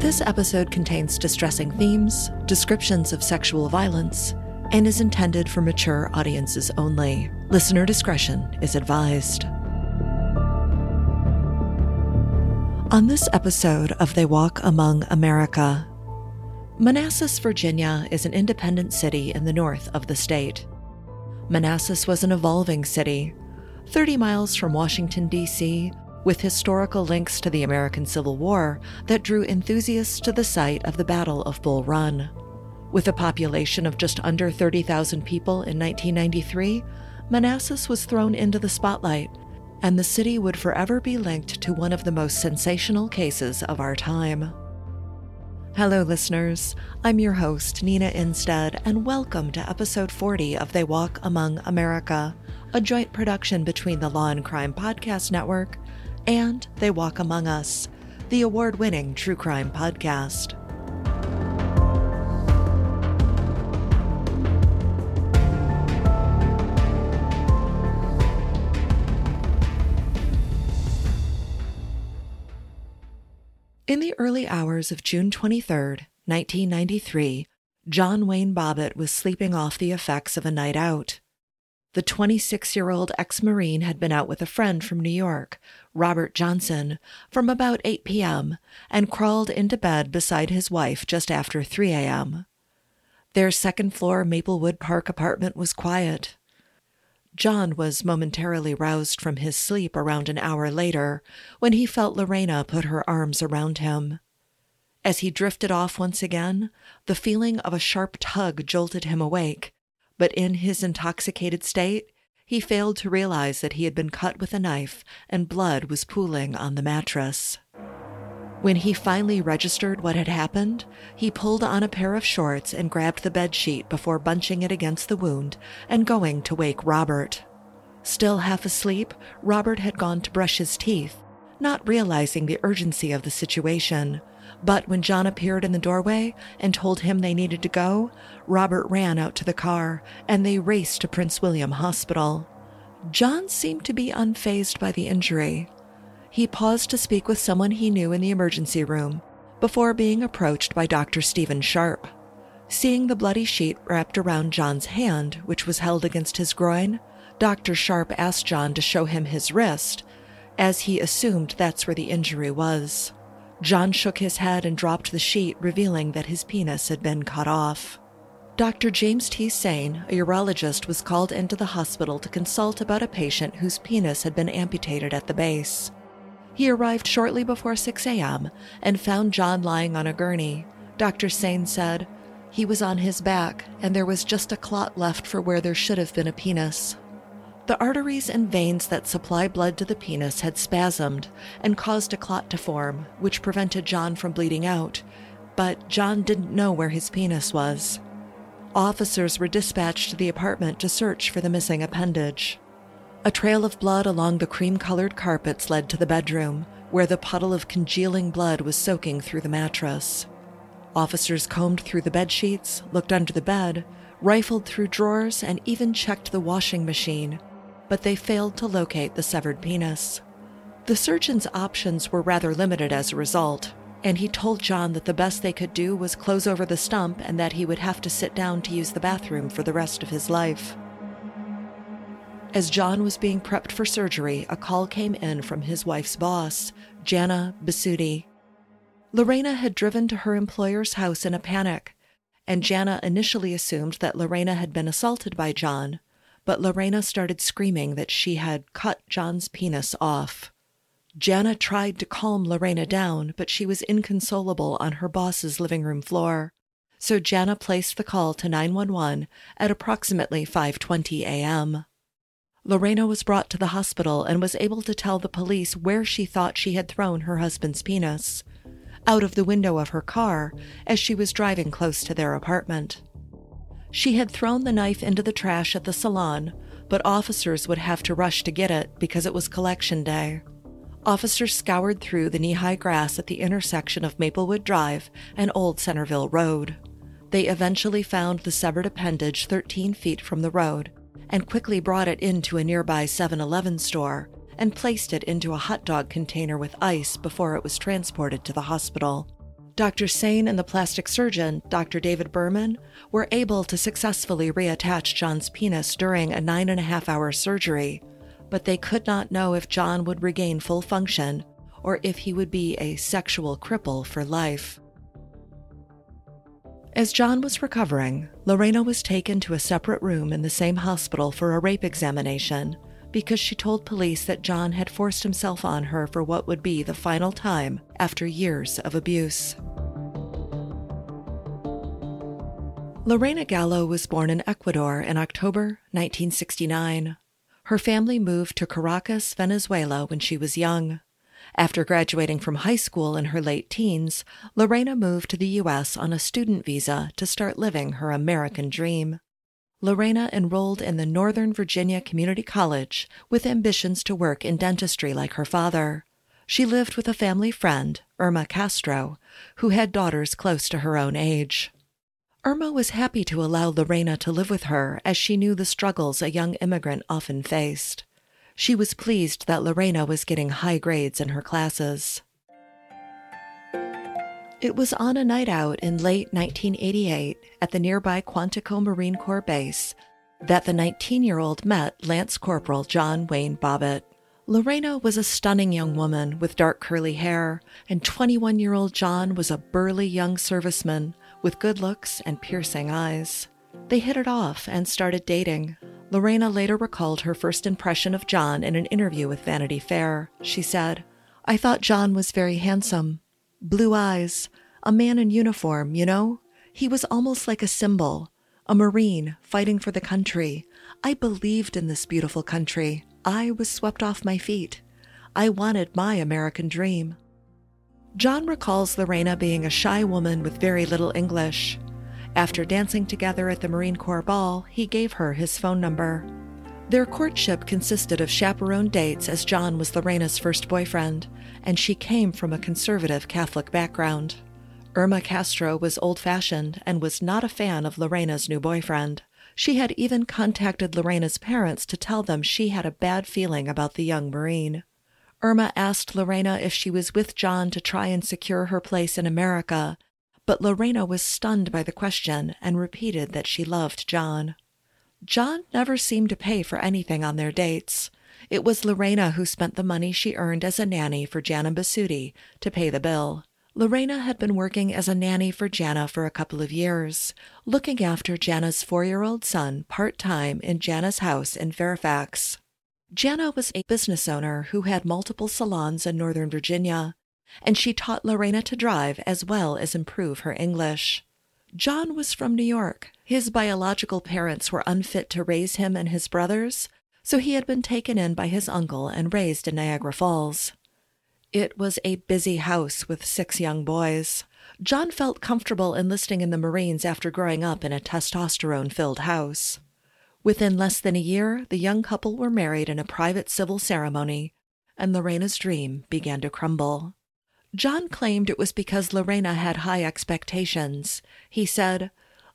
This episode contains distressing themes, descriptions of sexual violence, and is intended for mature audiences only. Listener discretion is advised. On this episode of They Walk Among America, Manassas, Virginia is an independent city in the north of the state. Manassas was an evolving city, 30 miles from Washington, D.C., with historical links to the American Civil War that drew enthusiasts to the site of the Battle of Bull Run. With a population of just under 30,000 people in 1993, Manassas was thrown into the spotlight, and the city would forever be linked to one of the most sensational cases of our time. Hello, listeners. I'm your host, Nina Innsted, and welcome to episode 40 of They Walk Among America, a joint production between the Law and Crime Podcast Network and They Walk Among Us, the award-winning true crime podcast. In the early hours of June 23, 1993, John Wayne Bobbitt was sleeping off the effects of a night out. The 26-year-old ex-Marine had been out with a friend from New York, Robert Johnson, from about 8 p.m. and crawled into bed beside his wife just after 3 a.m. Their second-floor Maplewood Park apartment was quiet. John was momentarily roused from his sleep around an hour later when he felt Lorena put her arms around him. As he drifted off once again, the feeling of a sharp tug jolted him awake. But in his intoxicated state, he failed to realize that he had been cut with a knife and blood was pooling on the mattress. When he finally registered what had happened, he pulled on a pair of shorts and grabbed the bedsheet before bunching it against the wound and going to wake Robert. Still half asleep, Robert had gone to brush his teeth, not realizing the urgency of the situation. But when John appeared in the doorway and told him they needed to go, Robert ran out to the car, and they raced to Prince William Hospital. John seemed to be unfazed by the injury. He paused to speak with someone he knew in the emergency room before being approached by Dr. Stephen Sharp. Seeing the bloody sheet wrapped around John's hand, which was held against his groin, Dr. Sharp asked John to show him his wrist, as he assumed that's where the injury was. John shook his head and dropped the sheet, revealing that his penis had been cut off. Dr. James T. Sehn, a urologist, was called into the hospital to consult about a patient whose penis had been amputated at the base. He arrived shortly before 6 a.m. and found John lying on a gurney. Dr. Sehn said, "He was on his back, and there was just a clot left for where there should have been a penis." The arteries and veins that supply blood to the penis had spasmed and caused a clot to form, which prevented John from bleeding out, but John didn't know where his penis was. Officers were dispatched to the apartment to search for the missing appendage. A trail of blood along the cream-colored carpets led to the bedroom, where the puddle of congealing blood was soaking through the mattress. Officers combed through the bedsheets, looked under the bed, rifled through drawers, and even checked the washing machine, but they failed to locate the severed penis. The surgeon's options were rather limited as a result, and he told John that the best they could do was close over the stump and that he would have to sit down to use the bathroom for the rest of his life. As John was being prepped for surgery, a call came in from his wife's boss, Jana Basuti. Lorena had driven to her employer's house in a panic, and Jana initially assumed that Lorena had been assaulted by John, but Lorena started screaming that she had cut John's penis off. Jana tried to calm Lorena down, but she was inconsolable on her boss's living room floor, so Jana placed the call to 911 at approximately 5:20 a.m. Lorena was brought to the hospital and was able to tell the police where she thought she had thrown her husband's penis, out of the window of her car as she was driving close to their apartment. She had thrown the knife into the trash at the salon, but officers would have to rush to get it because it was collection day. Officers scoured through the knee-high grass at the intersection of Maplewood Drive and Old Centerville Road. They eventually found the severed appendage 13 feet from the road and quickly brought it into a nearby 7-Eleven store and placed it into a hot dog container with ice before it was transported to the hospital. Dr. Sehn and the plastic surgeon, Dr. David Berman, were able to successfully reattach John's penis during a 9.5-hour surgery, but they could not know if John would regain full function or if he would be a sexual cripple for life. As John was recovering, Lorena was taken to a separate room in the same hospital for a rape examination because she told police that John had forced himself on her for what would be the final time after years of abuse. Lorena Gallo was born in Ecuador in October 1969. Her family moved to Caracas, Venezuela when she was young. After graduating from high school in her late teens, Lorena moved to the U.S. on a student visa to start living her American dream. Lorena enrolled in the Northern Virginia Community College with ambitions to work in dentistry like her father. She lived with a family friend, Irma Castro, who had daughters close to her own age. Irma was happy to allow Lorena to live with her as she knew the struggles a young immigrant often faced. She was pleased that Lorena was getting high grades in her classes. It was on a night out in late 1988 at the nearby Quantico Marine Corps base that the 19-year-old met Lance Corporal John Wayne Bobbitt. Lorena was a stunning young woman with dark curly hair, and 21-year-old John was a burly young serviceman with good looks and piercing eyes. They hit it off and started dating. Lorena later recalled her first impression of John in an interview with Vanity Fair. She said, "I thought John was very handsome. Blue eyes. A man in uniform, you know? He was almost like a symbol. A Marine fighting for the country. I believed in this beautiful country. I was swept off my feet. I wanted my American dream." John recalls Lorena being a shy woman with very little English. After dancing together at the Marine Corps ball, he gave her his phone number. Their courtship consisted of chaperoned dates as John was Lorena's first boyfriend, and she came from a conservative Catholic background. Irma Castro was old-fashioned and was not a fan of Lorena's new boyfriend. She had even contacted Lorena's parents to tell them she had a bad feeling about the young Marine. Irma asked Lorena if she was with John to try and secure her place in America, but Lorena was stunned by the question and repeated that she loved John. John never seemed to pay for anything on their dates. It was Lorena who spent the money she earned as a nanny for Jana Basuti to pay the bill. Lorena had been working as a nanny for Jana for a couple of years, looking after Jana's 4-year-old son part-time in Jana's house in Fairfax. Jana was a business owner who had multiple salons in Northern Virginia, and she taught Lorena to drive as well as improve her English. John was from New York. His biological parents were unfit to raise him and his brothers, so he had been taken in by his uncle and raised in Niagara Falls. It was a busy house with 6 young boys. John felt comfortable enlisting in the Marines after growing up in a testosterone-filled house. Within less than a year, the young couple were married in a private civil ceremony, and Lorena's dream began to crumble. John claimed it was because Lorena had high expectations. He said,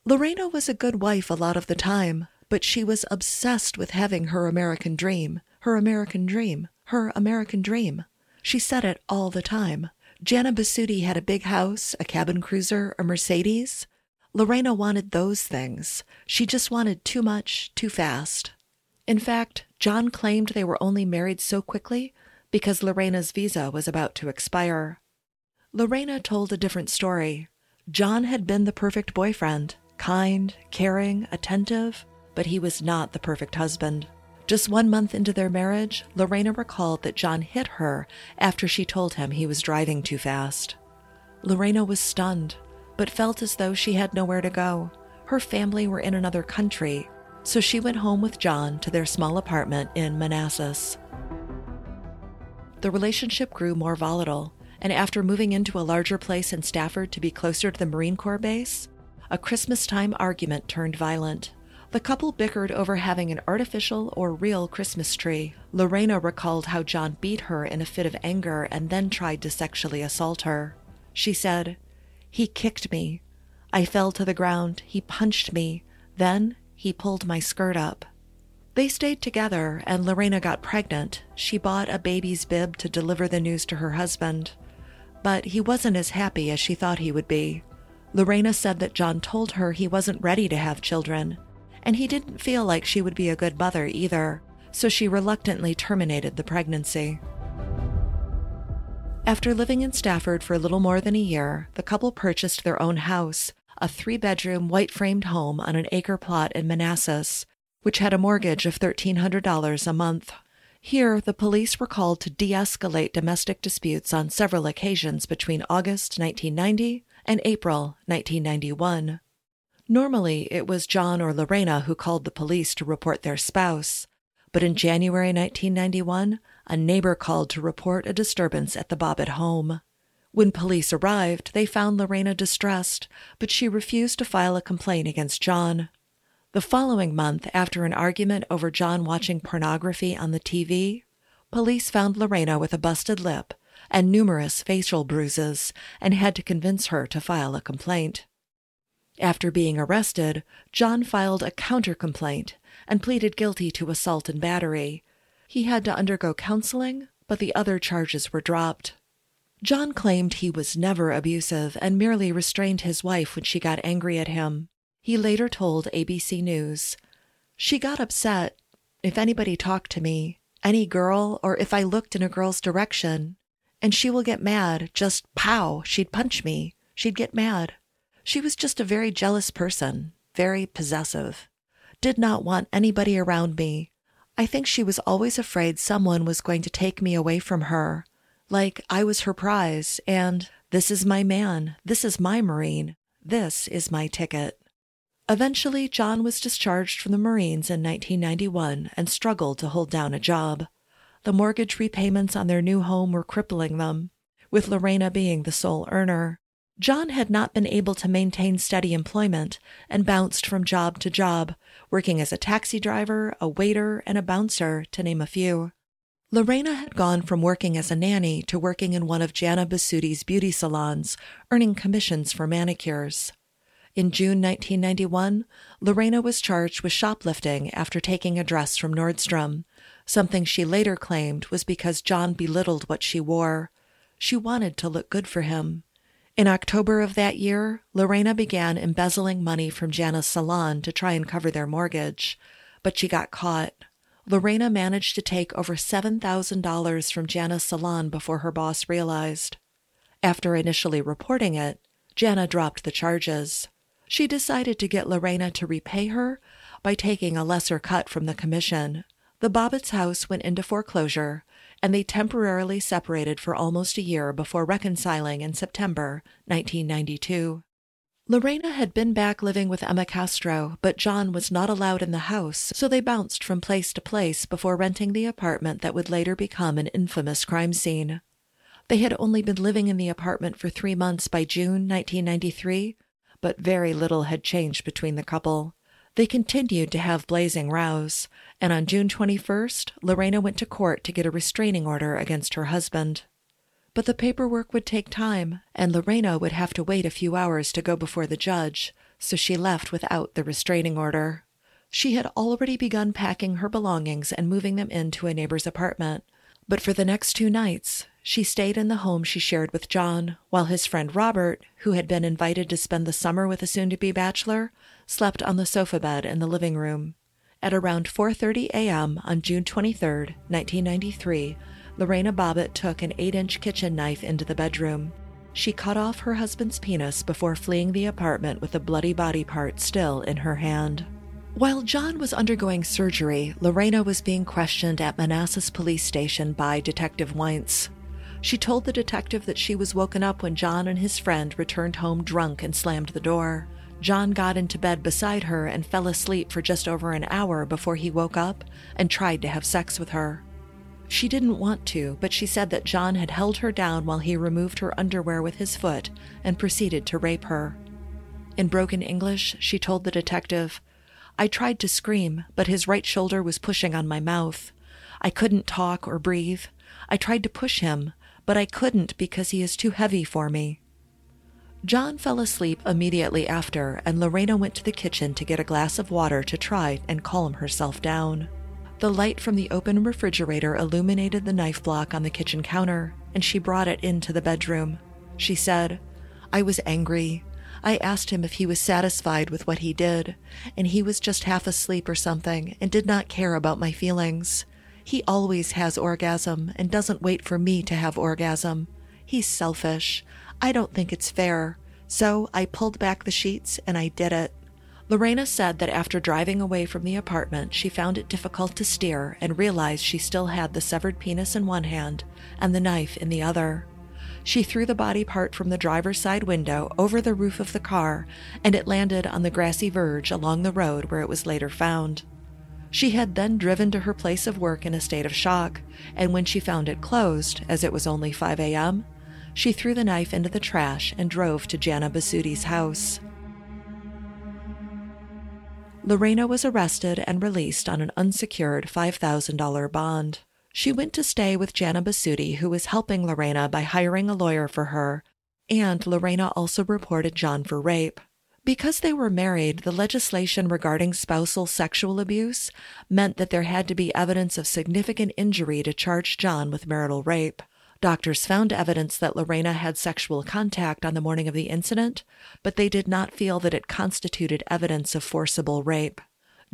"Lorena was a good wife a lot of the time, but she was obsessed with having her American dream, her American dream, her American dream. She said it all the time. Jana Basuti had a big house, a cabin cruiser, a Mercedes. Lorena wanted those things. She just wanted too much, too fast." In fact, John claimed they were only married so quickly because Lorena's visa was about to expire. Lorena told a different story. John had been the perfect boyfriend, kind, caring, attentive, but he was not the perfect husband. Just 1 month into their marriage, Lorena recalled that John hit her after she told him he was driving too fast. Lorena was stunned. but felt as though she had nowhere to go. Her family were in another country, so she went home with John to their small apartment in Manassas. The relationship grew more volatile, and after moving into a larger place in Stafford to be closer to the Marine Corps base, a Christmas-time argument turned violent. The couple bickered over having an artificial or real Christmas tree. Lorena recalled how John beat her in a fit of anger and then tried to sexually assault her. She said, "He kicked me. I fell to the ground. He punched me. Then he pulled my skirt up." They stayed together, and Lorena got pregnant. She bought a baby's bib to deliver the news to her husband. But he wasn't as happy as she thought he would be. Lorena said that John told her he wasn't ready to have children, and he didn't feel like she would be a good mother either, so she reluctantly terminated the pregnancy. After living in Stafford for a little more than a year, the couple purchased their own house, a 3-bedroom, white-framed home on an acre plot in Manassas, which had a mortgage of $1,300 a month. Here, the police were called to de-escalate domestic disputes on several occasions between August 1990 and April 1991. Normally, it was John or Lorena who called the police to report their spouse, but in January 1991, a neighbor called to report a disturbance at the Bobbitt home. When police arrived, they found Lorena distressed, but she refused to file a complaint against John. The following month, after an argument over John watching pornography on the TV, police found Lorena with a busted lip and numerous facial bruises and had to convince her to file a complaint. After being arrested, John filed a counter-complaint and pleaded guilty to assault and battery. He had to undergo counseling, but the other charges were dropped. John claimed he was never abusive and merely restrained his wife when she got angry at him. He later told ABC News, "She got upset. If anybody talked to me, any girl, or if I looked in a girl's direction, and she will get mad, just pow, she'd punch me. She'd get mad. She was just a very jealous person, very possessive. Did not want anybody around me. I think she was always afraid someone was going to take me away from her, like I was her prize, and this is my man, this is my Marine, this is my ticket." Eventually, John was discharged from the Marines in 1991 and struggled to hold down a job. The mortgage repayments on their new home were crippling them, with Lorena being the sole earner. John had not been able to maintain steady employment and bounced from job to job, working as a taxi driver, a waiter, and a bouncer, to name a few. Lorena had gone from working as a nanny to working in one of Jana Basuti's beauty salons, earning commissions for manicures. In June 1991, Lorena was charged with shoplifting after taking a dress from Nordstrom, something she later claimed was because John belittled what she wore. She wanted to look good for him. In October of that year, Lorena began embezzling money from Jana's salon to try and cover their mortgage, but she got caught. Lorena managed to take over $7,000 from Jana's salon before her boss realized. After initially reporting it, Jana dropped the charges. She decided to get Lorena to repay her by taking a lesser cut from the commission. The Bobbitt's house went into foreclosure, and they temporarily separated for almost a year before reconciling in September 1992. Lorena had been back living with Emma Castro, but John was not allowed in the house, so they bounced from place to place before renting the apartment that would later become an infamous crime scene. They had only been living in the apartment for 3 months by June 1993, but very little had changed between the couple. They continued to have blazing rows, and on June 21st, Lorena went to court to get a restraining order against her husband. But the paperwork would take time, and Lorena would have to wait a few hours to go before the judge, so she left without the restraining order. She had already begun packing her belongings and moving them into a neighbor's apartment, but for the next 2 nights, she stayed in the home she shared with John, while his friend Robert, who had been invited to spend the summer with a soon-to-be bachelor, slept on the sofa bed in the living room. At around 4:30 a.m. on June 23, 1993, Lorena Bobbitt took an 8-inch kitchen knife into the bedroom. She cut off her husband's penis before fleeing the apartment with a bloody body part still in her hand. While John was undergoing surgery, Lorena was being questioned at Manassas Police Station by Detective Weintz. She told the detective that she was woken up when John and his friend returned home drunk and slammed the door. John got into bed beside her and fell asleep for just over an hour before he woke up and tried to have sex with her. She didn't want to, but she said that John had held her down while he removed her underwear with his foot and proceeded to rape her. In broken English, she told the detective, "I tried to scream, but his right shoulder was pushing on my mouth. I couldn't talk or breathe. I tried to push him, but I couldn't because he is too heavy for me." John fell asleep immediately after, and Lorena went to the kitchen to get a glass of water to try and calm herself down. The light from the open refrigerator illuminated the knife block on the kitchen counter, and she brought it into the bedroom. She said, "I was angry. I asked him if he was satisfied with what he did, and he was just half asleep or something and did not care about my feelings. He always has orgasm and doesn't wait for me to have orgasm. He's selfish. I don't think it's fair. So I pulled back the sheets and I did it." Lorena said that after driving away from the apartment, she found it difficult to steer and realized she still had the severed penis in one hand and the knife in the other. She threw the body part from the driver's side window over the roof of the car, and it landed on the grassy verge along the road where it was later found. She had then driven to her place of work in a state of shock, and when she found it closed, as it was only 5 a.m., she threw the knife into the trash and drove to Jana Basuti's house. Lorena was arrested and released on an unsecured $5,000 bond. She went to stay with Jana Basuti, who was helping Lorena by hiring a lawyer for her, and Lorena also reported John for rape. Because they were married, the legislation regarding spousal sexual abuse meant that there had to be evidence of significant injury to charge John with marital rape. Doctors found evidence that Lorena had sexual contact on the morning of the incident, but they did not feel that it constituted evidence of forcible rape.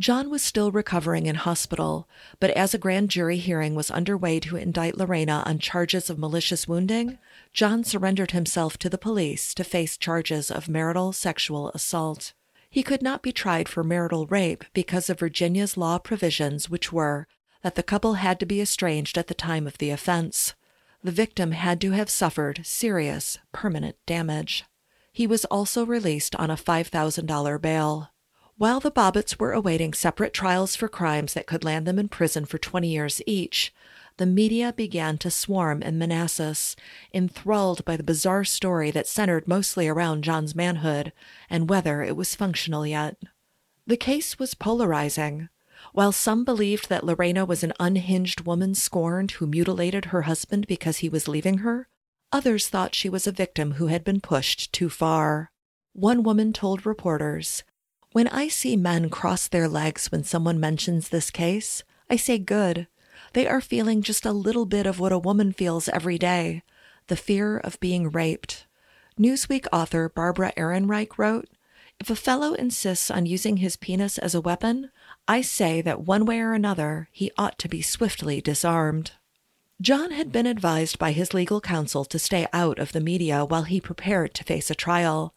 John was still recovering in hospital, but as a grand jury hearing was underway to indict Lorena on charges of malicious wounding, John surrendered himself to the police to face charges of marital sexual assault. He could not be tried for marital rape because of Virginia's law provisions, which were that the couple had to be estranged at the time of the offense. The victim had to have suffered serious, permanent damage. He was also released on a $5,000 bail. While the Bobbitts were awaiting separate trials for crimes that could land them in prison for 20 years each, the media began to swarm in Manassas, enthralled by the bizarre story that centered mostly around John's manhood and whether it was functional yet. The case was polarizing. While some believed that Lorena was an unhinged woman scorned who mutilated her husband because he was leaving her, others thought she was a victim who had been pushed too far. One woman told reporters, "When I see men cross their legs when someone mentions this case, I say good. They are feeling just a little bit of what a woman feels every day, the fear of being raped." Newsweek author Barbara Ehrenreich wrote, "If a fellow insists on using his penis as a weapon, I say that one way or another, he ought to be swiftly disarmed." John had been advised by his legal counsel to stay out of the media while he prepared to face a trial,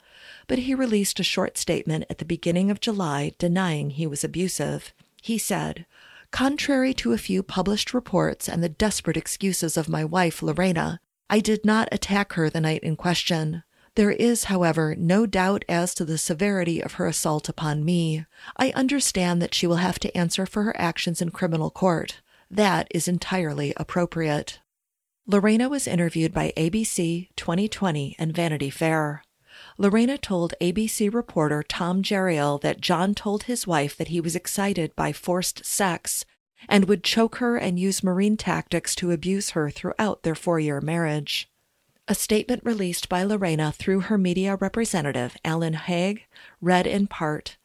but he released a short statement at the beginning of July denying he was abusive. He said, "Contrary to a few published reports and the desperate excuses of my wife, Lorena, I did not attack her the night in question. There is, however, no doubt as to the severity of her assault upon me. I understand that she will have to answer for her actions in criminal court. That is entirely appropriate." Lorena was interviewed by ABC, 2020, and Vanity Fair. Lorena told ABC reporter Tom Jeriel that John told his wife that he was excited by forced sex and would choke her and use marine tactics to abuse her throughout their 4-year marriage. A statement released by Lorena through her media representative, Alan Haig, read in part,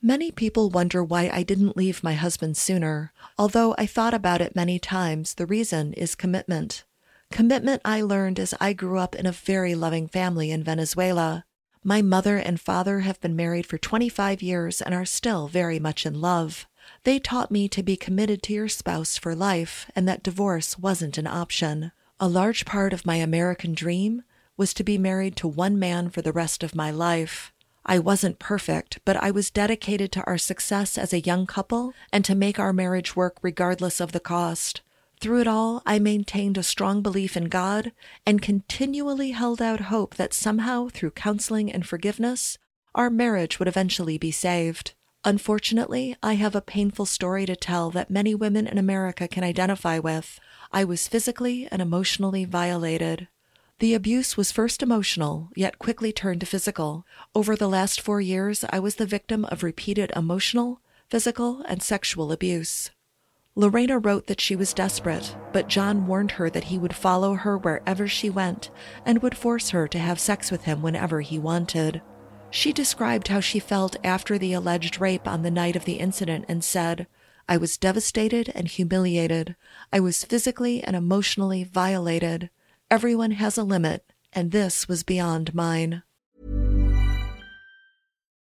"Many people wonder why I didn't leave my husband sooner. Although I thought about it many times, the reason is commitment. Commitment I learned as I grew up in a very loving family in Venezuela. My mother and father have been married for 25 years and are still very much in love. They taught me to be committed to your spouse for life and that divorce wasn't an option. A large part of my American dream was to be married to one man for the rest of my life. I wasn't perfect, but I was dedicated to our success as a young couple and to make our marriage work regardless of the cost. Through it all, I maintained a strong belief in God and continually held out hope that somehow, through counseling and forgiveness, our marriage would eventually be saved. Unfortunately, I have a painful story to tell that many women in America can identify with. I was physically and emotionally violated. The abuse was first emotional, yet quickly turned to physical. Over the last 4 years, I was the victim of repeated emotional, physical, and sexual abuse. Lorena wrote that she was desperate, but John warned her that he would follow her wherever she went and would force her to have sex with him whenever he wanted. She described how she felt after the alleged rape on the night of the incident and said, "I was devastated and humiliated. I was physically and emotionally violated. Everyone has a limit, and this was beyond mine."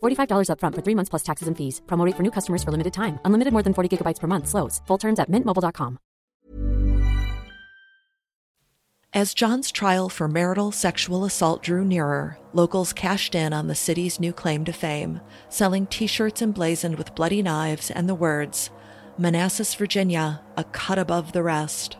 $45 up front for 3 months plus taxes and fees. Promo rate for new customers for limited time. Unlimited more than 40 gigabytes per month slows. Full terms at mintmobile.com. As John's trial for marital sexual assault drew nearer, locals cashed in on the city's new claim to fame, selling T-shirts emblazoned with bloody knives and the words, "Manassas, Virginia, a cut above the rest."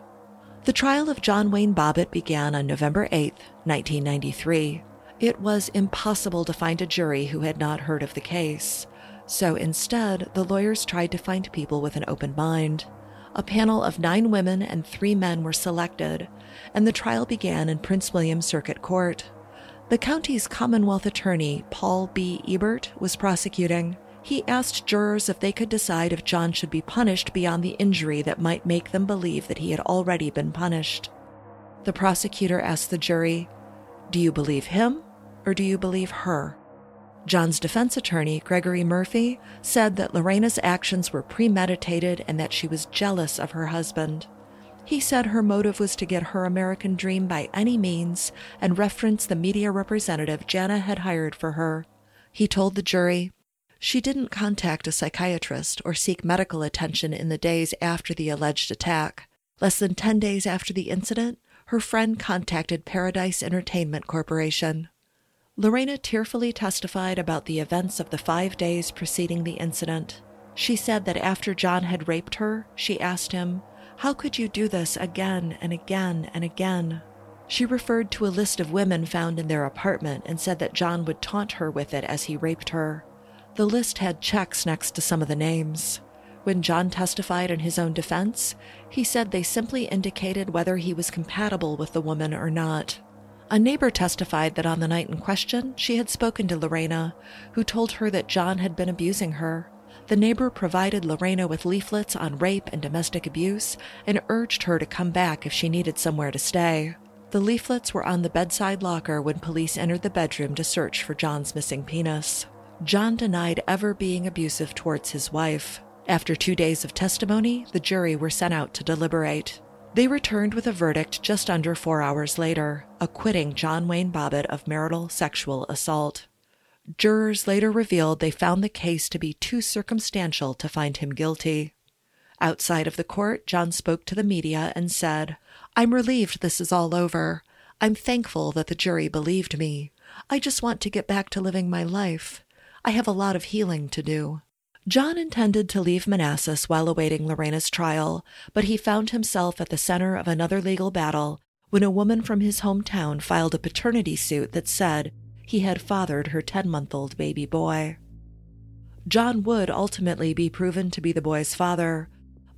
The trial of John Wayne Bobbitt began on November 8, 1993. It was impossible to find a jury who had not heard of the case. So instead, the lawyers tried to find people with an open mind. A panel of 9 women and 3 men were selected, and the trial began in Prince William Circuit Court. The county's Commonwealth attorney, Paul B. Ebert, was prosecuting. He asked jurors if they could decide if John should be punished beyond the injury that might make them believe that he had already been punished. The prosecutor asked the jury, "Do you believe him? Or do you believe her?" John's defense attorney, Gregory Murphy, said that Lorena's actions were premeditated and that she was jealous of her husband. He said her motive was to get her American dream by any means and referenced the media representative Jana had hired for her. He told the jury, "She didn't contact a psychiatrist or seek medical attention in the days after the alleged attack. Less than 10 days after the incident, her friend contacted Paradise Entertainment Corporation." Lorena tearfully testified about the events of the 5 days preceding the incident. She said that after John had raped her, she asked him, "How could you do this again and again and again?" She referred to a list of women found in their apartment and said that John would taunt her with it as he raped her. The list had checks next to some of the names. When John testified in his own defense, he said they simply indicated whether he was compatible with the woman or not. A neighbor testified that on the night in question, she had spoken to Lorena, who told her that John had been abusing her. The neighbor provided Lorena with leaflets on rape and domestic abuse and urged her to come back if she needed somewhere to stay. The leaflets were on the bedside locker when police entered the bedroom to search for John's missing penis. John denied ever being abusive towards his wife. After 2 days of testimony, the jury were sent out to deliberate. They returned with a verdict just under 4 hours later, acquitting John Wayne Bobbitt of marital sexual assault. Jurors later revealed they found the case to be too circumstantial to find him guilty. Outside of the court, John spoke to the media and said, "I'm relieved this is all over. I'm thankful that the jury believed me. I just want to get back to living my life. I have a lot of healing to do. John intended to leave Manassas while awaiting Lorena's trial, but he found himself at the center of another legal battle when a woman from his hometown filed a paternity suit that said he had fathered her 10-month-old baby boy. John would ultimately be proven to be the boy's father,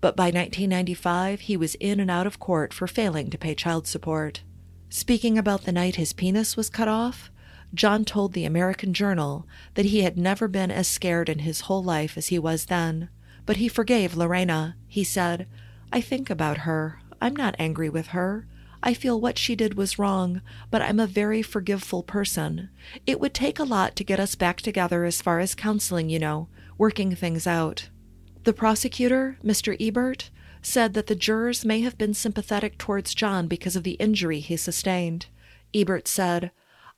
but by 1995 he was in and out of court for failing to pay child support. Speaking about the night his penis was cut off, John told the American Journal that he had never been as scared in his whole life as he was then, but he forgave Lorena. He said, "I think about her. I'm not angry with her. I feel what she did was wrong, but I'm a very forgiveful person. It would take a lot to get us back together as far as counseling, you know, working things out." The prosecutor, Mr. Ebert, said that the jurors may have been sympathetic towards John because of the injury he sustained. Ebert said,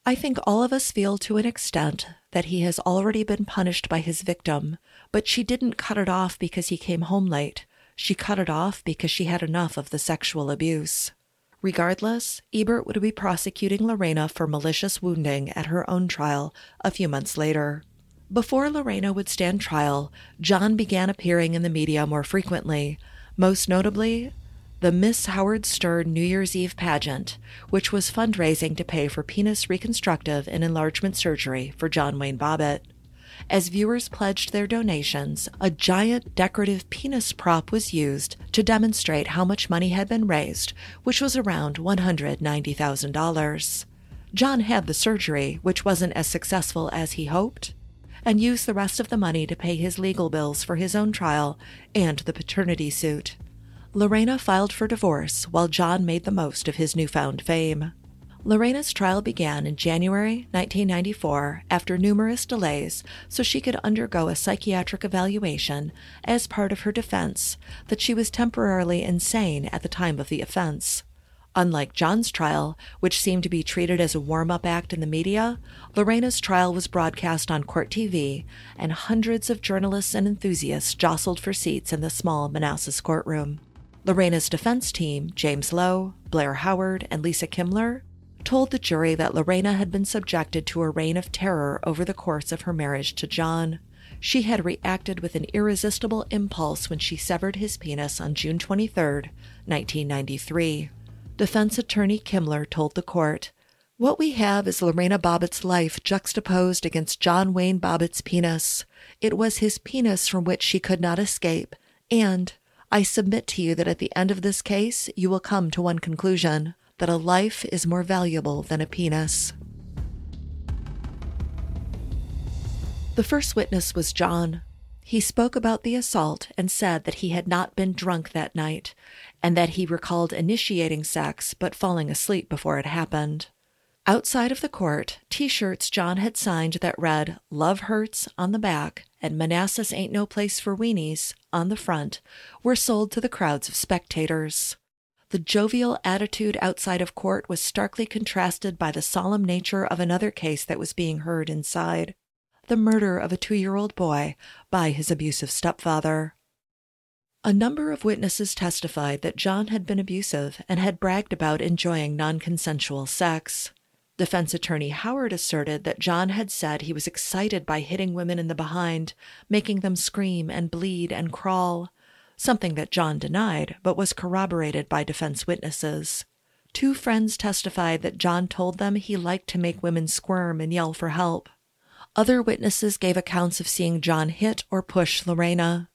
"I think all of us feel to an extent that he has already been punished by his victim, but she didn't cut it off because he came home late. She cut it off because she had enough of the sexual abuse." Regardless, Ebert would be prosecuting Lorena for malicious wounding at her own trial a few months later. Before Lorena would stand trial, John began appearing in the media more frequently, most notably the Miss Howard Stern New Year's Eve pageant, which was fundraising to pay for penis reconstructive and enlargement surgery for John Wayne Bobbitt. As viewers pledged their donations, a giant decorative penis prop was used to demonstrate how much money had been raised, which was around $190,000. John had the surgery, which wasn't as successful as he hoped, and used the rest of the money to pay his legal bills for his own trial and the paternity suit. Lorena filed for divorce while John made the most of his newfound fame. Lorena's trial began in January 1994 after numerous delays, so she could undergo a psychiatric evaluation as part of her defense that she was temporarily insane at the time of the offense. Unlike John's trial, which seemed to be treated as a warm-up act in the media, Lorena's trial was broadcast on Court TV, and hundreds of journalists and enthusiasts jostled for seats in the small Manassas courtroom. Lorena's defense team, James Lowe, Blair Howard, and Lisa Kimler, told the jury that Lorena had been subjected to a reign of terror over the course of her marriage to John. She had reacted with an irresistible impulse when she severed his penis on June 23, 1993. Defense attorney Kimler told the court, "What we have is Lorena Bobbitt's life juxtaposed against John Wayne Bobbitt's penis. It was his penis from which she could not escape, and I submit to you that at the end of this case, you will come to one conclusion, that a life is more valuable than a penis." The first witness was John. He spoke about the assault and said that he had not been drunk that night, and that he recalled initiating sex but falling asleep before it happened. Outside of the court, T-shirts John had signed that read "Love Hurts" on the back and "Manassas Ain't No Place for Weenies" on the front were sold to the crowds of spectators. The jovial attitude outside of court was starkly contrasted by the solemn nature of another case that was being heard inside, the murder of a 2-year-old boy by his abusive stepfather. A number of witnesses testified that John had been abusive and had bragged about enjoying non-consensual sex. Defense attorney Howard asserted that John had said he was excited by hitting women in the behind, making them scream and bleed and crawl, something that John denied but was corroborated by defense witnesses. 2 friends testified that John told them he liked to make women squirm and yell for help. Other witnesses gave accounts of seeing John hit or push Lorena.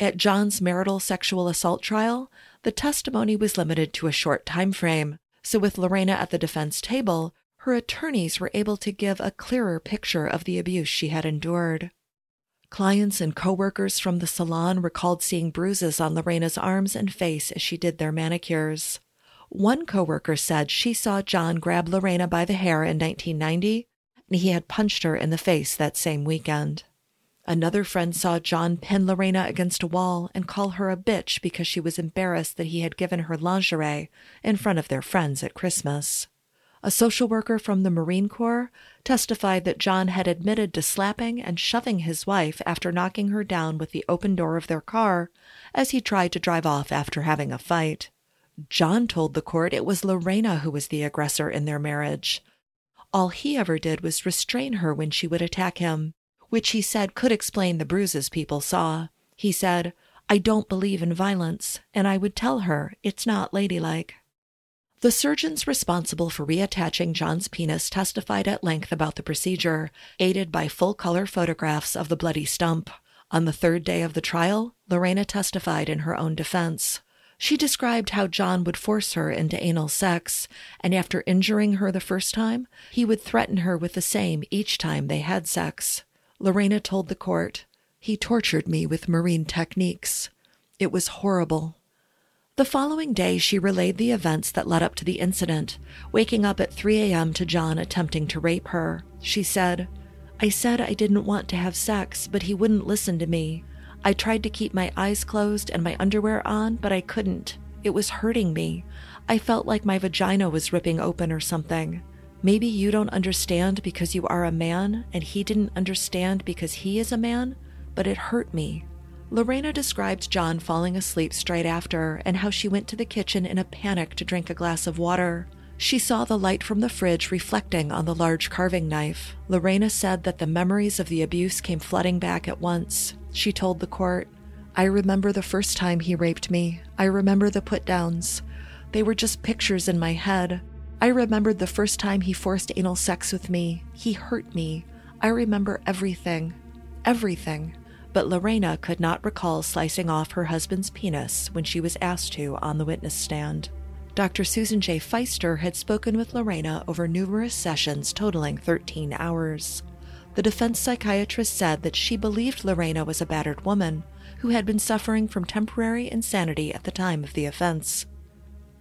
At John's marital sexual assault trial, the testimony was limited to a short time frame, so with Lorena at the defense table, her attorneys were able to give a clearer picture of the abuse she had endured. Clients and co-workers from the salon recalled seeing bruises on Lorena's arms and face as she did their manicures. One co-worker said she saw John grab Lorena by the hair in 1990, and he had punched her in the face that same weekend. Another friend saw John pin Lorena against a wall and call her a bitch because she was embarrassed that he had given her lingerie in front of their friends at Christmas. A social worker from the Marine Corps testified that John had admitted to slapping and shoving his wife after knocking her down with the open door of their car as he tried to drive off after having a fight. John told the court it was Lorena who was the aggressor in their marriage. All he ever did was restrain her when she would attack him, which he said could explain the bruises people saw. He said, "I don't believe in violence, and I would tell her it's not ladylike." The surgeons responsible for reattaching John's penis testified at length about the procedure, aided by full-color photographs of the bloody stump. On the third day of the trial, Lorena testified in her own defense. She described how John would force her into anal sex, and after injuring her the first time, he would threaten her with the same each time they had sex. Lorena told the court, "He tortured me with marine techniques. It was horrible." The following day, she relayed the events that led up to the incident, waking up at 3 a.m. to John attempting to rape her. She said I didn't want to have sex, but he wouldn't listen to me. I tried to keep my eyes closed and my underwear on, but I couldn't. It was hurting me. I felt like my vagina was ripping open or something. Maybe you don't understand because you are a man, and he didn't understand because he is a man, but it hurt me. Lorena described John falling asleep straight after and how she went to the kitchen in a panic to drink a glass of water. She saw the light from the fridge reflecting on the large carving knife. Lorena said that the memories of the abuse came flooding back at once. She told the court, "I remember the first time he raped me. I remember the put-downs. They were just pictures in my head. I remembered the first time he forced anal sex with me. He hurt me. I remember everything. Everything." But Lorena could not recall slicing off her husband's penis when she was asked to on the witness stand. Dr. Susan J. Feister had spoken with Lorena over numerous sessions totaling 13 hours. The defense psychiatrist said that she believed Lorena was a battered woman who had been suffering from temporary insanity at the time of the offense.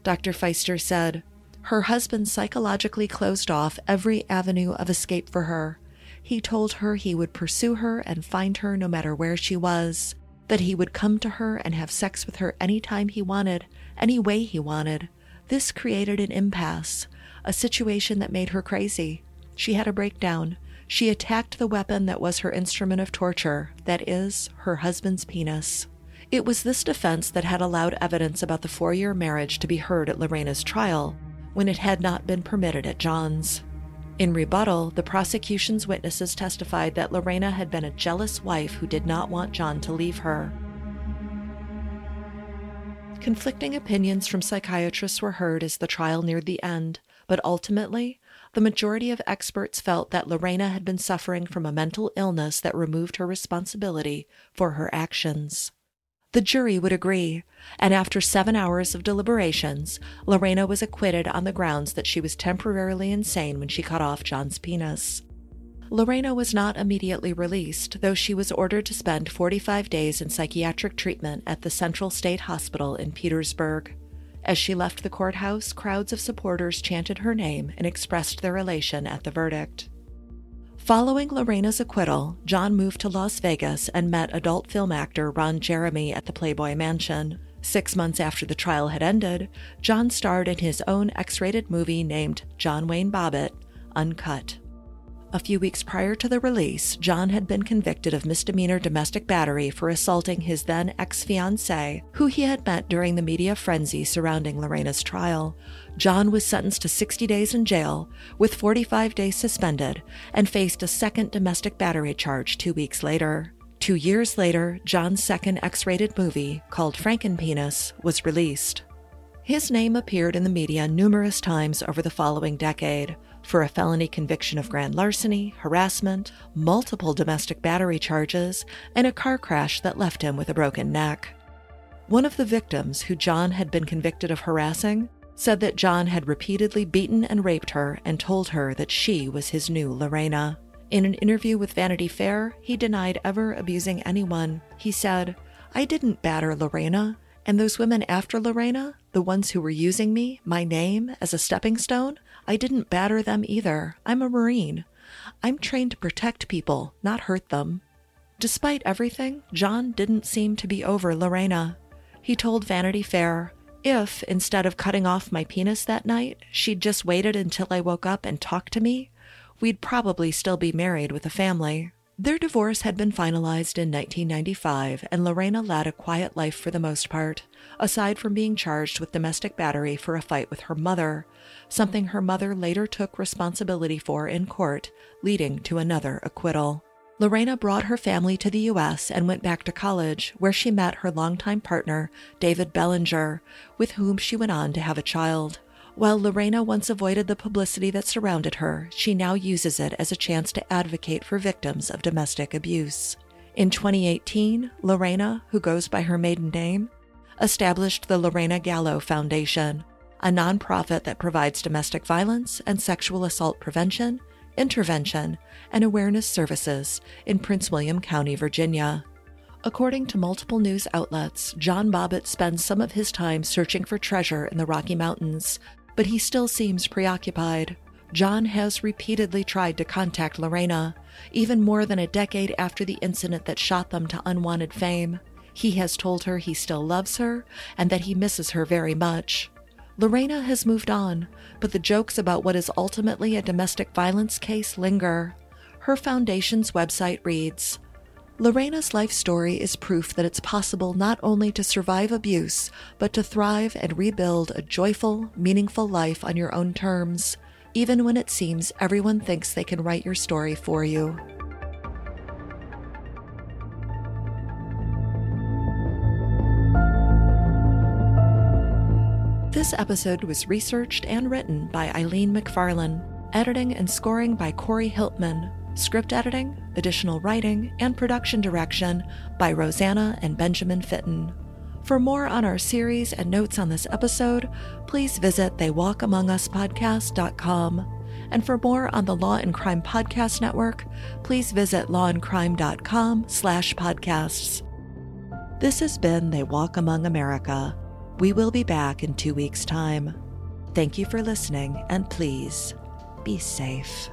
Dr. Feister said, "Her husband psychologically closed off every avenue of escape for her. He told her he would pursue her and find her no matter where she was, that he would come to her and have sex with her any time he wanted, any way he wanted. This created an impasse, a situation that made her crazy. She had a breakdown. She attacked the weapon that was her instrument of torture, that is, her husband's penis." It was this defense that had allowed evidence about the 4-year marriage to be heard at Lorena's trial, when it had not been permitted at John's. In rebuttal, the prosecution's witnesses testified that Lorena had been a jealous wife who did not want John to leave her. Conflicting opinions from psychiatrists were heard as the trial neared the end, but ultimately, the majority of experts felt that Lorena had been suffering from a mental illness that removed her responsibility for her actions. The jury would agree, and after 7 hours of deliberations, Lorena was acquitted on the grounds that she was temporarily insane when she cut off John's penis. Lorena was not immediately released, though she was ordered to spend 45 days in psychiatric treatment at the Central State Hospital in Petersburg. As she left the courthouse, crowds of supporters chanted her name and expressed their elation at the verdict. Following Lorena's acquittal, John moved to Las Vegas and met adult film actor Ron Jeremy at the Playboy Mansion. 6 months after the trial had ended, John starred in his own X-rated movie named John Wayne Bobbitt, Uncut. A few weeks prior to the release, John had been convicted of misdemeanor domestic battery for assaulting his then ex-fiancée, who he had met during the media frenzy surrounding Lorena's trial. John was sentenced to 60 days in jail, with 45 days suspended, and faced a second domestic battery charge 2 weeks later. 2 years later, John's second X-rated movie, called Frankenpenis, was released. His name appeared in the media numerous times over the following decade, for a felony conviction of grand larceny, harassment, multiple domestic battery charges, and a car crash that left him with a broken neck. One of the victims, who John had been convicted of harassing, said that John had repeatedly beaten and raped her and told her that she was his new Lorena. In an interview with Vanity Fair, he denied ever abusing anyone. He said, "I didn't batter Lorena, and those women after Lorena, the ones who were using me, my name, as a stepping stone, I didn't batter them either. I'm a Marine. I'm trained to protect people, not hurt them." Despite everything, John didn't seem to be over Lorena. He told Vanity Fair, "If, instead of cutting off my penis that night, she'd just waited until I woke up and talked to me, we'd probably still be married with a family." Their divorce had been finalized in 1995, and Lorena led a quiet life for the most part, aside from being charged with domestic battery for a fight with her mother, something her mother later took responsibility for in court, leading to another acquittal. Lorena brought her family to the U.S. and went back to college, where she met her longtime partner, David Bellinger, with whom she went on to have a child. While Lorena once avoided the publicity that surrounded her, she now uses it as a chance to advocate for victims of domestic abuse. In 2018, Lorena, who goes by her maiden name, established the Lorena Gallo Foundation, a nonprofit that provides domestic violence and sexual assault prevention, intervention, and awareness services in Prince William County, Virginia. According to multiple news outlets, John Bobbitt spends some of his time searching for treasure in the Rocky Mountains, but he still seems preoccupied. John has repeatedly tried to contact Lorena, even more than a decade after the incident that shot them to unwanted fame. He has told her he still loves her and that he misses her very much. Lorena has moved on, but the jokes about what is ultimately a domestic violence case linger. Her foundation's website reads, "Lorena's life story is proof that it's possible not only to survive abuse, but to thrive and rebuild a joyful, meaningful life on your own terms, even when it seems everyone thinks they can write your story for you." This episode was researched and written by Eileen McFarlane, editing and scoring by Corey Hiltman, script editing, additional writing, and production direction by Rosanna and Benjamin Fitton. For more on our series and notes on this episode, please visit theywalkamonguspodcast.com. And for more on the Law and Crime Podcast Network, please visit lawandcrime.com/podcasts. This has been They Walk Among America. We will be back in 2 weeks' time. Thank you for listening, and please be safe.